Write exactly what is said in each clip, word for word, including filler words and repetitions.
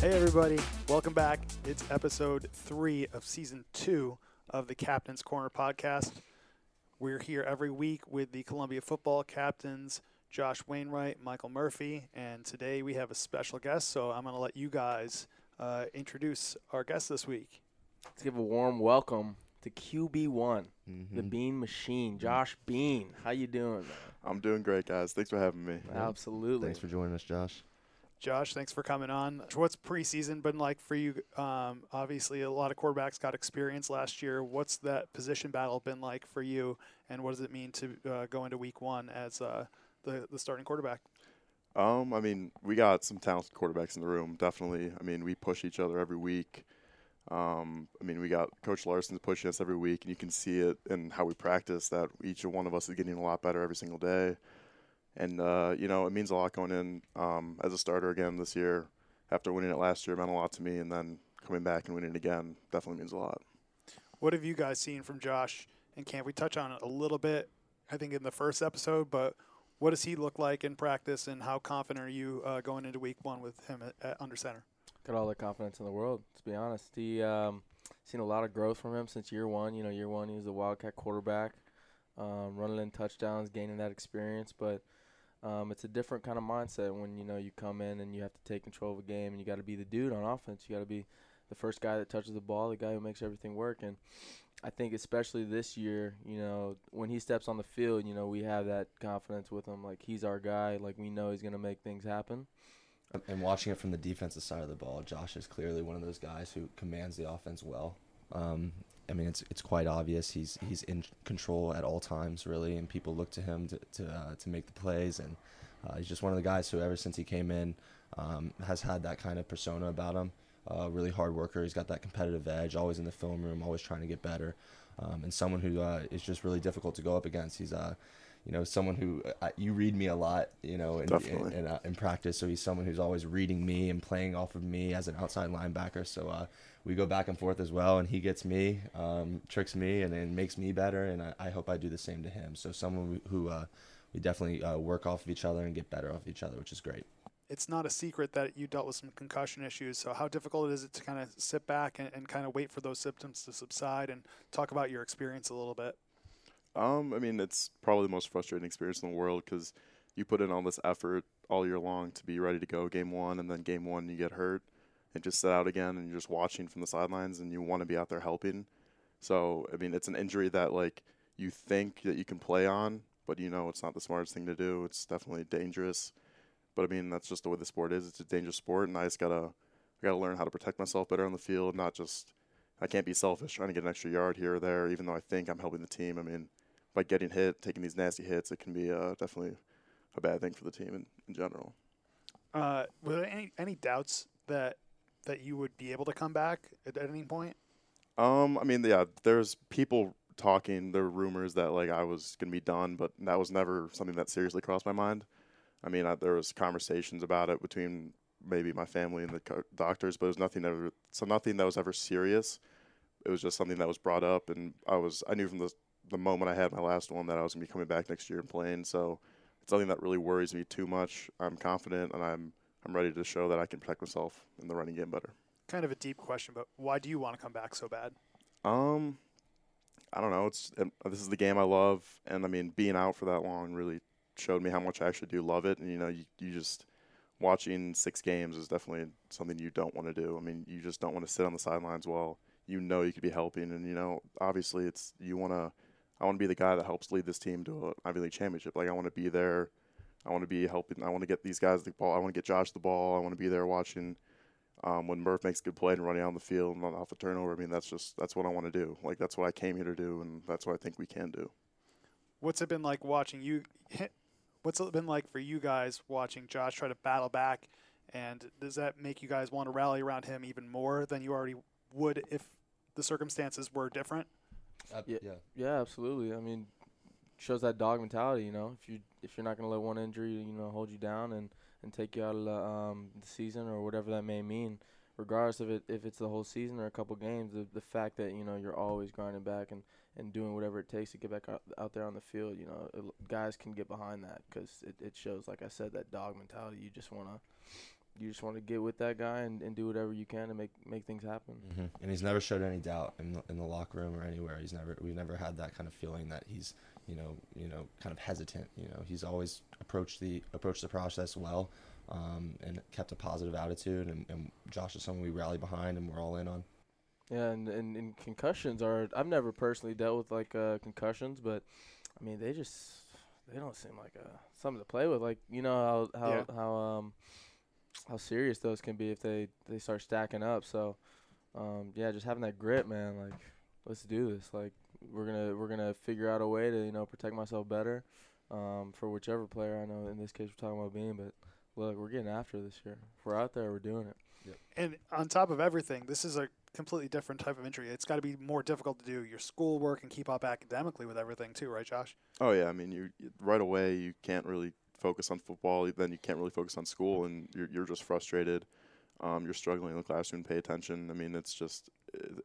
Hey everybody, welcome back. It's episode three of season two of the Captain's Corner podcast. We're here every week with the Columbia football captains, Josh Wainwright, Michael Murphy, and today we have a special guest, so I'm going to let you guys uh, introduce our guest this week. Let's give a warm welcome to Q B one, mm-hmm. the Bean Machine, Josh Bean. How you doing, man? I'm doing great, guys. Thanks for having me. Absolutely. Thanks for joining us, Josh. Josh, thanks for coming on. What's preseason been like for you? Um, obviously, a lot of quarterbacks got experience last year. What's that position battle been like for you, and what does it mean to uh, go into week one as uh, the, the starting quarterback? Um, I mean, we got some talented quarterbacks in the room, definitely. I mean, we push each other every week. Um, I mean, we got Coach Larson pushing us every week, and you can see it in how we practice that each one of us is getting a lot better every single day. And, uh, you know, it means a lot going in um, as a starter again this year. After winning it last year, it meant a lot to me. And then coming back and winning it again definitely means a lot. What have you guys seen from Josh in camp? We touch on it a little bit, I think, in the first episode. But what does he look like in practice, and how confident are you uh, going into week one with him at, at under center? Got all the confidence in the world, to be honest. He um, seen a lot of growth from him since year one. You know, year one he was a Wildcat quarterback, um, running in touchdowns, gaining that experience. But Um, it's a different kind of mindset when, you know, you come in and you have to take control of a game, and you got to be the dude on offense. You got to be the first guy that touches the ball, the guy who makes everything work. And I think especially this year, you know, when he steps on the field, you know, we have that confidence with him. Like, he's our guy. Like, we know he's going to make things happen. And watching it from the defensive side of the ball, Josh is clearly one of those guys who commands the offense well. Um, I mean, it's it's quite obvious he's he's in control at all times, really, and people look to him to to, uh, to make the plays. And uh, he's just one of the guys who, ever since he came in, um, has had that kind of persona about him. Uh, really hard worker. He's got that competitive edge, always in the film room, always trying to get better, um, and someone who uh, is just really difficult to go up against. He's uh, you know, someone who uh, you read me a lot, you know, in in, in, uh, in practice. So he's someone who's always reading me and playing off of me as an outside linebacker. So. Uh, We go back and forth as well, and he gets me, um, tricks me, and then makes me better, and I, I hope I do the same to him. So someone who uh, we definitely uh, work off of each other and get better off each other, which is great. It's not a secret that you dealt with some concussion issues, so how difficult is it to kind of sit back and, and kind of wait for those symptoms to subside and talk about your experience a little bit? Um, I mean, it's probably the most frustrating experience in the world because you put in all this effort all year long to be ready to go game one, and then game one you get hurt. And just sit out again, and you're just watching from the sidelines, and you want to be out there helping. So, I mean, it's an injury that, like, you think that you can play on, but, you know, it's not the smartest thing to do. It's definitely dangerous. But, I mean, that's just the way the sport is. It's a dangerous sport, and I just got to I gotta learn how to protect myself better on the field, not just – I can't be selfish trying to get an extra yard here or there, even though I think I'm helping the team. I mean, by getting hit, taking these nasty hits, it can be uh, definitely a bad thing for the team in, in general. Uh, were there any, any doubts that – that you would be able to come back at, at any point? Um, I mean, yeah, there's people talking. There were rumors that, like, I was going to be done, but that was never something that seriously crossed my mind. I mean, I, there was conversations about it between maybe my family and the co doctors, but it was nothing ever, so nothing that was ever serious. It was just something that was brought up, and I was I knew from the, the moment I had my last one that I was going to be coming back next year and playing, so it's nothing that really worries me too much. I'm confident, and I'm I'm ready to show that I can protect myself in the running game better. Kind of a deep question, but why do you want to come back so bad? Um, I don't know. It's uh, this is the game I love, and, I mean, being out for that long really showed me how much I actually do love it. And, you know, you, you just watching six games is definitely something you don't want to do. I mean, you just don't want to sit on the sidelines while you know you could be helping. And, you know, obviously it's you want to – I want to be the guy that helps lead this team to an Ivy League championship. Like, I want to be there. I want to be helping. I want to get these guys the ball. I want to get Josh the ball. I want to be there watching um, when Murph makes a good play and running out on the field and off a turnover. I mean, that's just that's what I want to do. Like, that's what I came here to do, and that's what I think we can do. What's it been like watching you? What's it been like for you guys watching Josh try to battle back? And does that make you guys want to rally around him even more than you already would if the circumstances were different? Uh, yeah, yeah, yeah, absolutely. I mean, shows that dog mentality, you know. If you if you're not gonna let one injury, you know, hold you down and, and take you out of the, um, the season or whatever that may mean, regardless of it if it's the whole season or a couple games, the the fact that you know you're always grinding back and, and doing whatever it takes to get back out, out there on the field, you know, it, guys can get behind that because it, it shows, like I said, that dog mentality. You just wanna you just want to get with that guy and, and do whatever you can to make make things happen. Mm-hmm. And he's never showed any doubt in the, in the locker room or anywhere. He's never we've never had that kind of feeling that he's you know you know kind of hesitant. You know, he's always approached the approached the process well, um, and kept a positive attitude. And, and Josh is someone we rally behind and we're all in on. Yeah, and, and, and concussions are. I've never personally dealt with like uh, concussions, but I mean they just they don't seem like a something to play with. Like you know how how yeah. how um. how serious those can be if they, they start stacking up. So, um, yeah, just having that grit, man. Like, let's do this. Like, we're gonna we're gonna figure out a way to you know protect myself better, um, for whichever player. I know in this case we're talking about Bean, but look, we're getting after this year. If we're out there, we're doing it. Yep. And on top of everything, this is a completely different type of injury. It's got to be more difficult to do your schoolwork and keep up academically with everything too, right, Josh? Oh yeah, I mean you right away you can't really focus on football, then you can't really focus on school, and you're, you're just frustrated. Um, you're struggling in the classroom to pay attention. I mean, it's just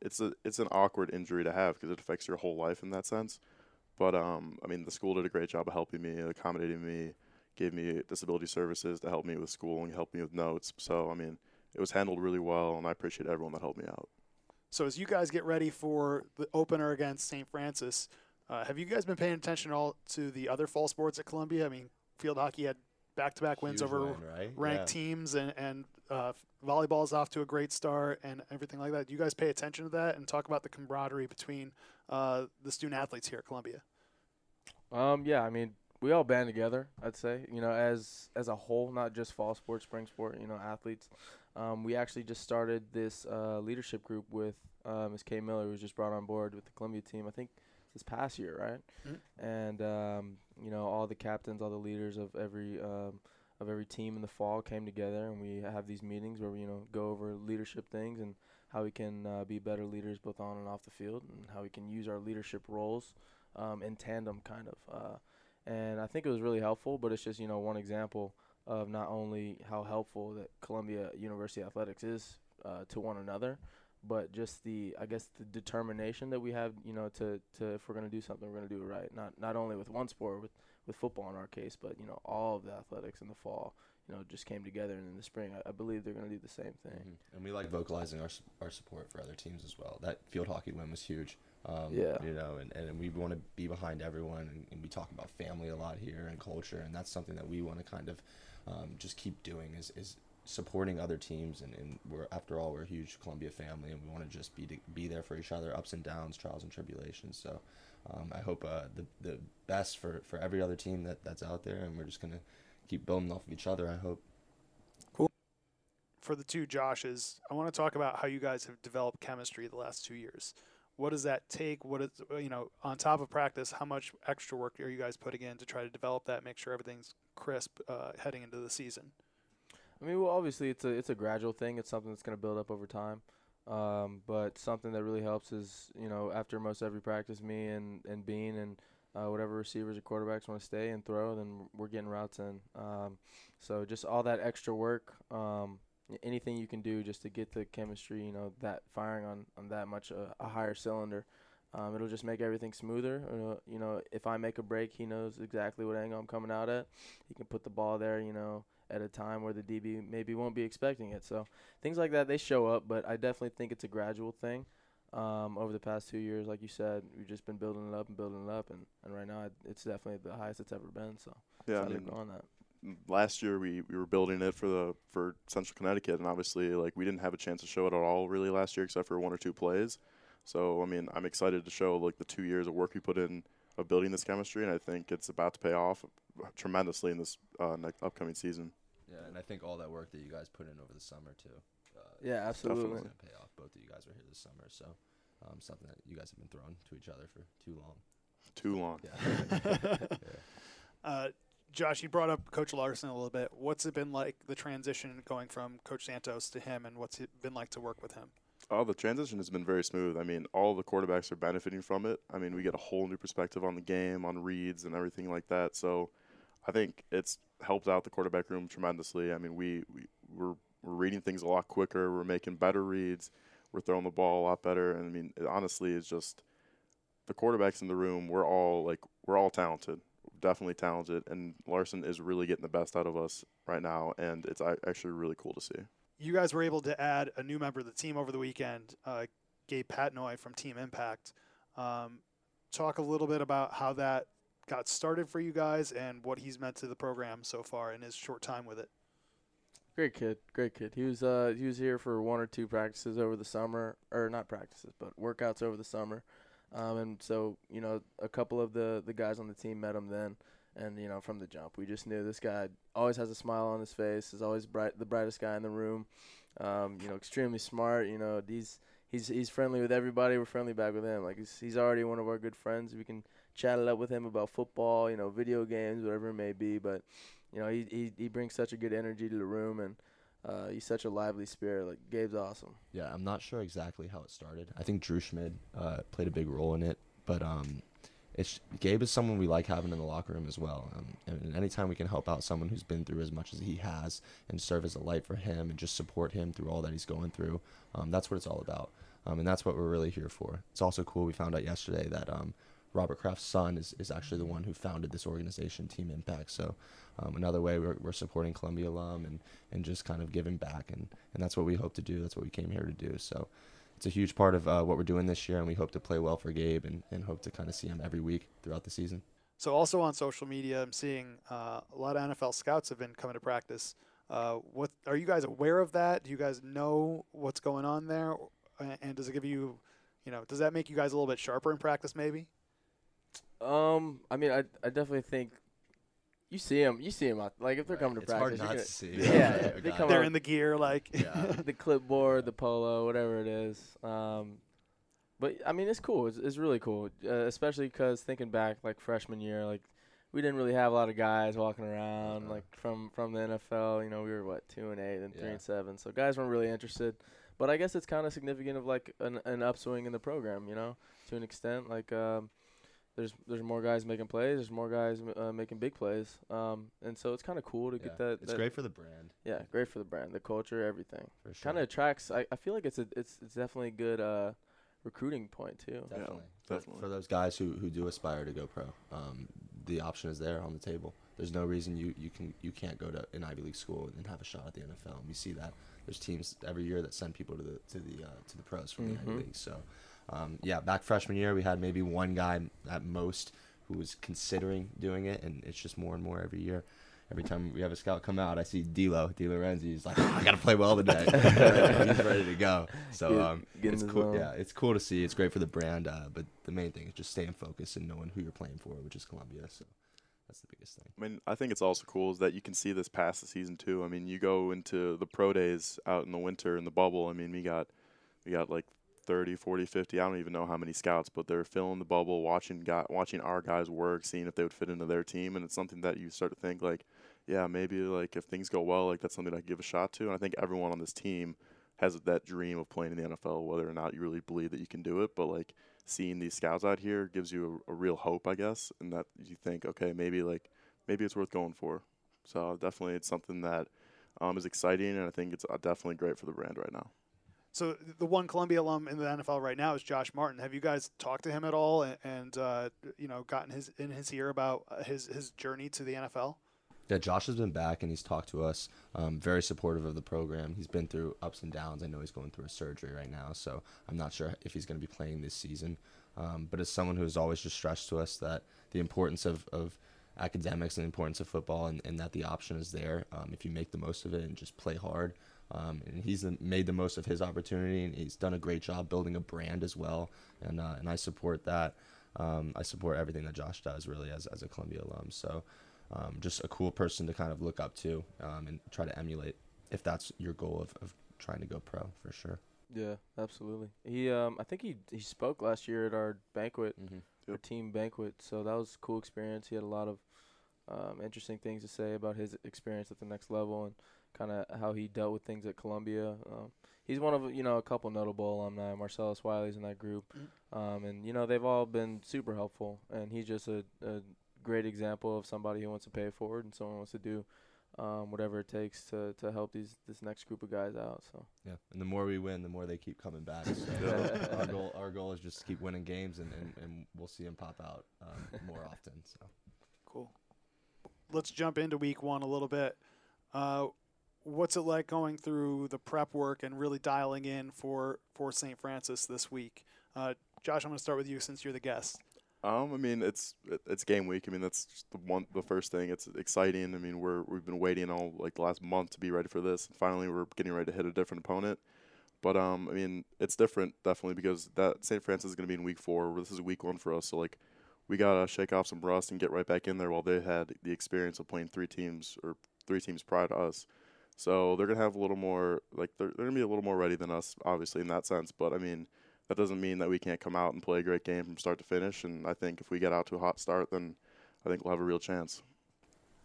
it's a it's an awkward injury to have because it affects your whole life in that sense. But um, I mean, the school did a great job of helping me, accommodating me, gave me disability services to help me with school and help me with notes. So I mean, it was handled really well, and I appreciate everyone that helped me out. So as you guys get ready for the opener against Saint Francis, uh, have you guys been paying attention at all to the other fall sports at Columbia? I mean, field hockey had back-to-back wins over win, right? ranked yeah. teams, and, and uh, volleyball's off to a great start and everything like that. Do you guys pay attention to that and talk about the camaraderie between uh, the student-athletes here at Columbia? Um, yeah, I mean, we all band together, I'd say, you know, as as a whole, not just fall sports, spring sport, you know, athletes. Um, we actually just started this uh, leadership group with uh, Miz Kay Miller, who was just brought on board with the Columbia team, I think, this past year, right? Mm-hmm. And um, you know, all the captains, all the leaders of every um, of every team in the fall came together, and we have these meetings where we you know go over leadership things and how we can uh, be better leaders both on and off the field, and how we can use our leadership roles um, in tandem, kind of. Uh, and I think it was really helpful, but it's just you know one example of not only how helpful that Columbia University athletics is uh, to one another, but just the, I guess, the determination that we have, you know, to, to if we're going to do something, we're going to do it right. Not not only with one sport, with, with football in our case, but, you know, all of the athletics in the fall, you know, just came together. And in the spring, I, I believe they're going to do the same thing. Mm-hmm. And we like vocalizing our our support for other teams as well. That field hockey win was huge. Um, yeah. You know, and, and we want to be behind everyone. And, and we talk about family a lot here and culture. And that's something that we want to kind of um, just keep doing is, is – supporting other teams, and, and we're after all we're a huge Columbia family, and we want to just be to be there for each other, ups and downs, trials and tribulations. So um, I hope uh, the the best for, for every other team that, that's out there, and we're just gonna keep building off of each other, I hope. Cool. For the two Joshes, I want to talk about how you guys have developed chemistry the last two years. What does that take? What is you know on top of practice? How much extra work are you guys putting in to try to develop that? Make sure everything's crisp uh, heading into the season. I mean, well, obviously it's a it's a gradual thing. It's something that's going to build up over time. Um, but something that really helps is, you know, after most every practice, me and, and Bean and uh, whatever receivers or quarterbacks want to stay and throw, then we're getting routes in. Um, so just all that extra work, um, anything you can do just to get the chemistry, you know, that firing on, on that much uh, a higher cylinder, um, it'll just make everything smoother. Uh, you know, if I make a break, he knows exactly what angle I'm coming out at. He can put the ball there, you know, at a time where the D B maybe won't be expecting it. So things like that, they show up, but I definitely think it's a gradual thing. Um, over the past two years, like you said, we've just been building it up and building it up, and, and right now it's definitely the highest it's ever been. So yeah, I mean, on that. Last year we, we were building it for the for Central Connecticut, and obviously like we didn't have a chance to show it at all really last year except for one or two plays. So I mean, I'm excited to show like the two years of work we put in of building this chemistry, and I think it's about to pay off tremendously in this uh, next upcoming season. Yeah, and I think all that work that you guys put in over the summer too. Uh, yeah, absolutely. It's going to pay off. Both of you guys are here this summer, so um, something that you guys have been throwing to each other for too long. Too long. Yeah. yeah. Uh, Josh, you brought up Coach Larson a little bit. What's it been like, the transition going from Coach Santos to him, and what's it been like to work with him? Oh, the transition has been very smooth. I mean, all the quarterbacks are benefiting from it. I mean, we get a whole new perspective on the game, on reads, and everything like that. So I think it's helped out the quarterback room tremendously. I mean, we, we, we're, we're reading things a lot quicker. We're making better reads. We're throwing the ball a lot better. And, I mean, it honestly, it's just the quarterbacks in the room, we're all, like, we're all talented. definitely talented, and Larson is really getting the best out of us right now, and it's actually really cool to see. You guys were able to add a new member of the team over the weekend, uh, Gabe Patnoy from Team Impact. Um, talk a little bit about how that got started for you guys and what he's meant to the program so far in his short time with it. Great kid, great kid. He was uh, he was here for one or two practices over the summer, or not practices, but workouts over the summer. Um, and so, you know, a couple of the, the guys on the team met him then, and, you know, from the jump, we just knew this guy always has a smile on his face, is always bright, the brightest guy in the room, um, you know, extremely smart, you know, he's, he's, he's friendly with everybody, we're friendly back with him. Like, he's, he's already one of our good friends. We can chat it up with him about football, you know, video games, whatever it may be, but, you know, he, he, he brings such a good energy to the room, and uh, he's such a lively spirit. Like, Gabe's awesome. Yeah, I'm not sure exactly how it started. I think Drew Schmid uh, played a big role in it. But um, it's, Gabe is someone we like having in the locker room as well. Um, and anytime we can help out someone who's been through as much as he has and serve as a light for him and just support him through all that he's going through, um, that's what it's all about. Um, and that's what we're really here for. It's also cool, we found out yesterday that um, Robert Kraft's son is, is actually the one who founded this organization, Team Impact. So um, another way we're, we're supporting Columbia alum and, and just kind of giving back. And, and that's what we hope to do. That's what we came here to do. So it's a huge part of uh, what we're doing this year, and we hope to play well for Gabe and, and hope to kind of see him every week throughout the season. So also on social media, I'm seeing uh, a lot of N F L scouts have been coming to practice. Uh, what are you guys aware of that? Do you guys know what's going on there? And does it give you, you know, does that make you guys a little bit sharper in practice maybe? Um, I mean, I I definitely think you see them. You see them out, like if they're right. coming to it's practice. It's hard not gonna, to see. Yeah, yeah they come they're out, in the gear, like yeah. the clipboard, the polo, whatever it is. Um, but I mean, it's cool. It's it's really cool, uh, especially because thinking back, like freshman year, like we didn't really have a lot of guys walking around, uh-huh. like from from the N F L. You know, we were what two and eight, and yeah. three and seven. So guys weren't really interested. But I guess it's kind of significant of like an an upswing in the program. You know, to an extent, like um. There's there's more guys making plays. There's more guys uh, making big plays. Um, and so it's kind of cool to yeah, get that. It's that great for the brand. Yeah, great for the brand, the culture, everything. For sure. Kind of attracts. I, I feel like it's a it's it's definitely a good uh, recruiting point too. Definitely, yeah, definitely. For those guys who, who do aspire to go pro, um, the option is there on the table. There's no reason you, you can you can't go to an Ivy League school and have a shot at the N F L. And we see that there's teams every year that send people to the to the uh, to the pros from mm-hmm. the Ivy League. So. Um, yeah, back freshman year, we had maybe one guy at most who was considering doing it, and it's just more and more every year. Every time we have a scout come out, I see D-Lo, D. Lorenzi. He's like, oh, I got to play well today. He's ready to go. So um, it's cool. Yeah, it's cool to see. It's great for the brand, uh, but the main thing is just staying focused and knowing who you're playing for, which is Columbia. So that's the biggest thing. I mean, I think it's also cool is that you can see this past the season, too. I mean, you go into the pro days out in the winter in the bubble. I mean, we got we got like – thirty, forty, fifty, I don't even know how many scouts, but they're filling the bubble, watching guy, watching our guys work, seeing if they would fit into their team, and it's something that you start to think, like, yeah, maybe, like, if things go well, like, that's something I could give a shot to, and I think everyone on this team has that dream of playing in the N F L, whether or not you really believe that you can do it, but, like, seeing these scouts out here gives you a, a real hope, I guess, and that you think, okay, maybe, like, maybe it's worth going for. So definitely it's something that um, is exciting, and I think it's definitely great for the brand right now. So the one Columbia alum in the N F L right now is Josh Martin. Have you guys talked to him at all, and, and uh, you know, gotten his in his ear about his his journey to the N F L? Yeah, Josh has been back and he's talked to us. Um, very supportive of the program. He's been through ups and downs. I know he's going through a surgery right now, so I'm not sure if he's going to be playing this season. Um, but as someone who has always just stressed to us that the importance of of academics and the importance of football, and, and that the option is there um, if you make the most of it and just play hard. Um, and he's made the most of his opportunity, and he's done a great job building a brand as well. And uh, and I support that. Um, I support everything that Josh does, really, as as a Columbia alum. So um, just a cool person to kind of look up to um, and try to emulate if that's your goal of, of trying to go pro, for sure. Yeah, absolutely. He, um, I think he he spoke last year at our banquet, mm-hmm. yep. our team banquet. So that was a cool experience. He had a lot of um, interesting things to say about his experience at the next level and kind of how he dealt with things at Columbia. Um, he's one of, you know, a couple notable alumni. Marcellus Wiley's in that group. Um, and, you know, they've all been super helpful. And he's just a, a great example of somebody who wants to pay it forward and someone who wants to do um, whatever it takes to, to help these this next group of guys out. So yeah, and the more we win, the more they keep coming back. So our, goal, our goal is just to keep winning games, and, and, and we'll see them pop out um, more often. So. Cool. Let's jump into week one a little bit. Uh, what's it like going through the prep work and really dialing in for, for Saint Francis this week? Uh, Josh, I'm going to start with you since you're the guest. Um, I mean, it's it's game week. I mean, that's just the one the first thing. It's exciting. I mean, we're we've been waiting all like the last month to be ready for this, and finally we're getting ready to hit a different opponent. But um, I mean, it's different definitely because that Saint Francis is going to be in week four. This is week one for us, so like we gotta shake off some rust and get right back in there. While they had the experience of playing three teams or three teams prior to us, so they're gonna have a little more like they're they're gonna be a little more ready than us, obviously in that sense. But I mean. That doesn't mean that we can't come out and play a great game from start to finish, and I think if we get out to a hot start, then I think we'll have a real chance.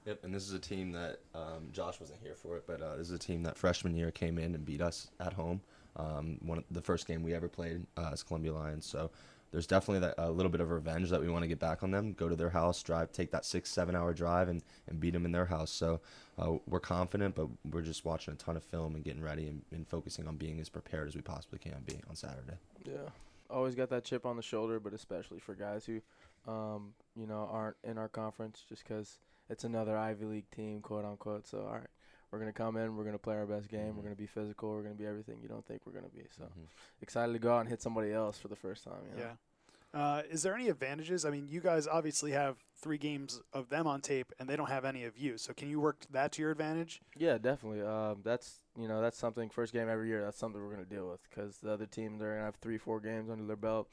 Yep, and this is a team that um, Josh wasn't here for it, but uh, this is a team that freshman year came in and beat us at home. Um, one of the first game we ever played uh, as Columbia Lions, so there's definitely that, a little bit of revenge that we want to get back on them. Go to their house, drive, take that six, seven-hour drive, and, and beat them in their house. So uh, we're confident, but we're just watching a ton of film and getting ready and, and focusing on being as prepared as we possibly can be on Saturday. Yeah, always got that chip on the shoulder, but especially for guys who, um, you know, aren't in our conference just because it's another Ivy League team, quote-unquote. So, all right, we're going to come in, we're going to play our best game, mm-hmm. we're going to be physical, we're going to be everything you don't think we're going to be. So mm-hmm. excited to go out and hit somebody else for the first time. You know? Yeah. Uh, is there any advantages? I mean, you guys obviously have three games of them on tape, and they don't have any of you. So can you work that to your advantage? Yeah, definitely. Uh, that's you know that's something, first game every year, that's something we're going to deal with because the other team, they're going to have three, four games under their belt.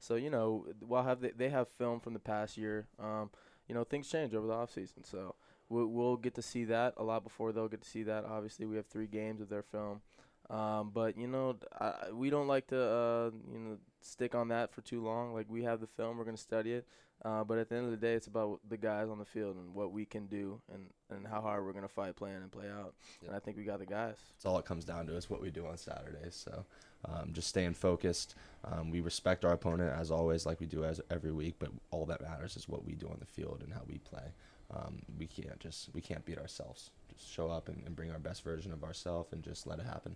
So, you know, we'll have the, they have film from the past year. Um, you know, things change over the offseason, so – we'll get to see that a lot before they'll get to see that. Obviously, we have three games of their film. Um, but, you know, I, we don't like to, uh, you know, stick on that for too long. Like, we have the film. We're going to study it. Uh, but at the end of the day, it's about the guys on the field and what we can do and, and how hard we're going to fight, play in and play out. Yep. And I think we got the guys. It's all it comes down to is what we do on Saturdays. So um, just staying focused. Um, we respect our opponent, as always, like we do as every week. But all that matters is what we do on the field and how we play. Um, we can't just we can't beat ourselves. Just show up and, and bring our best version of ourselves and just let it happen.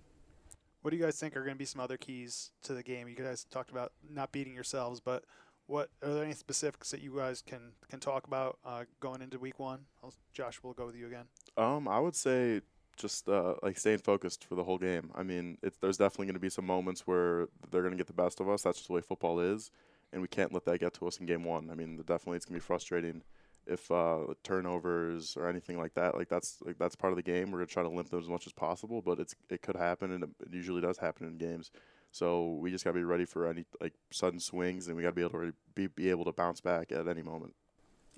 What do you guys think are going to be some other keys to the game? You guys talked about not beating yourselves, but what are there any specifics that you guys can can talk about uh, going into week one? I'll, Josh, we'll go with you again. Um, I would say just uh, like staying focused for the whole game. I mean, it's, there's definitely going to be some moments where they're going to get the best of us. That's just the way football is, and we can't let that get to us in game one. I mean, definitely it's going to be frustrating. If uh, turnovers or anything like that, like that's like that's part of the game. We're gonna try to limit them as much as possible, but it's it could happen, and it usually does happen in games. So we just gotta be ready for any like sudden swings, and we gotta be able to be be able to bounce back at any moment.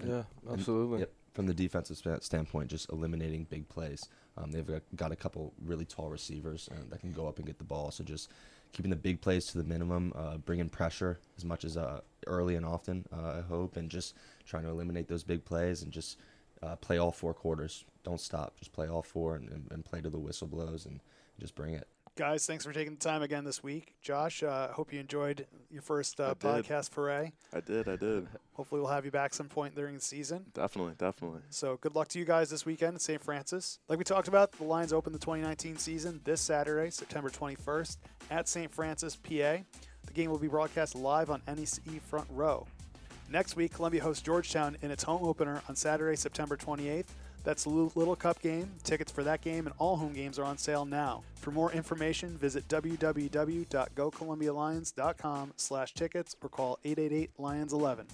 Yeah, and, absolutely. And, yep. From the defensive standpoint, just eliminating big plays. Um, they've got a couple really tall receivers uh, that can go up and get the ball. So just keeping the big plays to the minimum, uh, bringing pressure as much as uh, early and often, uh, I hope, and just trying to eliminate those big plays and just uh, play all four quarters. Don't stop. Just play all four and, and, and play to the whistle blows and just bring it. Guys, thanks for taking the time again this week. Josh, I uh, hope you enjoyed your first uh, podcast foray. I did, I did. Hopefully we'll have you back some point during the season. Definitely, definitely. So good luck to you guys this weekend at Saint Francis. Like we talked about, the Lions open the twenty nineteen season this Saturday, September twenty-first, at Saint Francis, P A. The game will be broadcast live on N E C Front Row. Next week, Columbia hosts Georgetown in its home opener on Saturday, September twenty-eighth. That's the Little Cup game. Tickets for that game and all home games are on sale now. For more information, visit w w w dot go columbia lions dot com slash tickets or call eight eight eight lions eleven.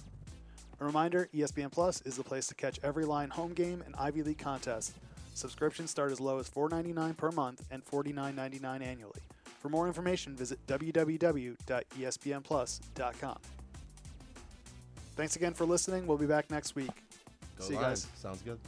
A reminder, E S P N Plus is the place to catch every Lion home game and Ivy League contest. Subscriptions start as low as four ninety-nine per month and forty-nine ninety-nine annually. For more information, visit w w w dot e s p n plus dot com. Thanks again for listening. We'll be back next week. Go See Lions. You guys. Sounds good.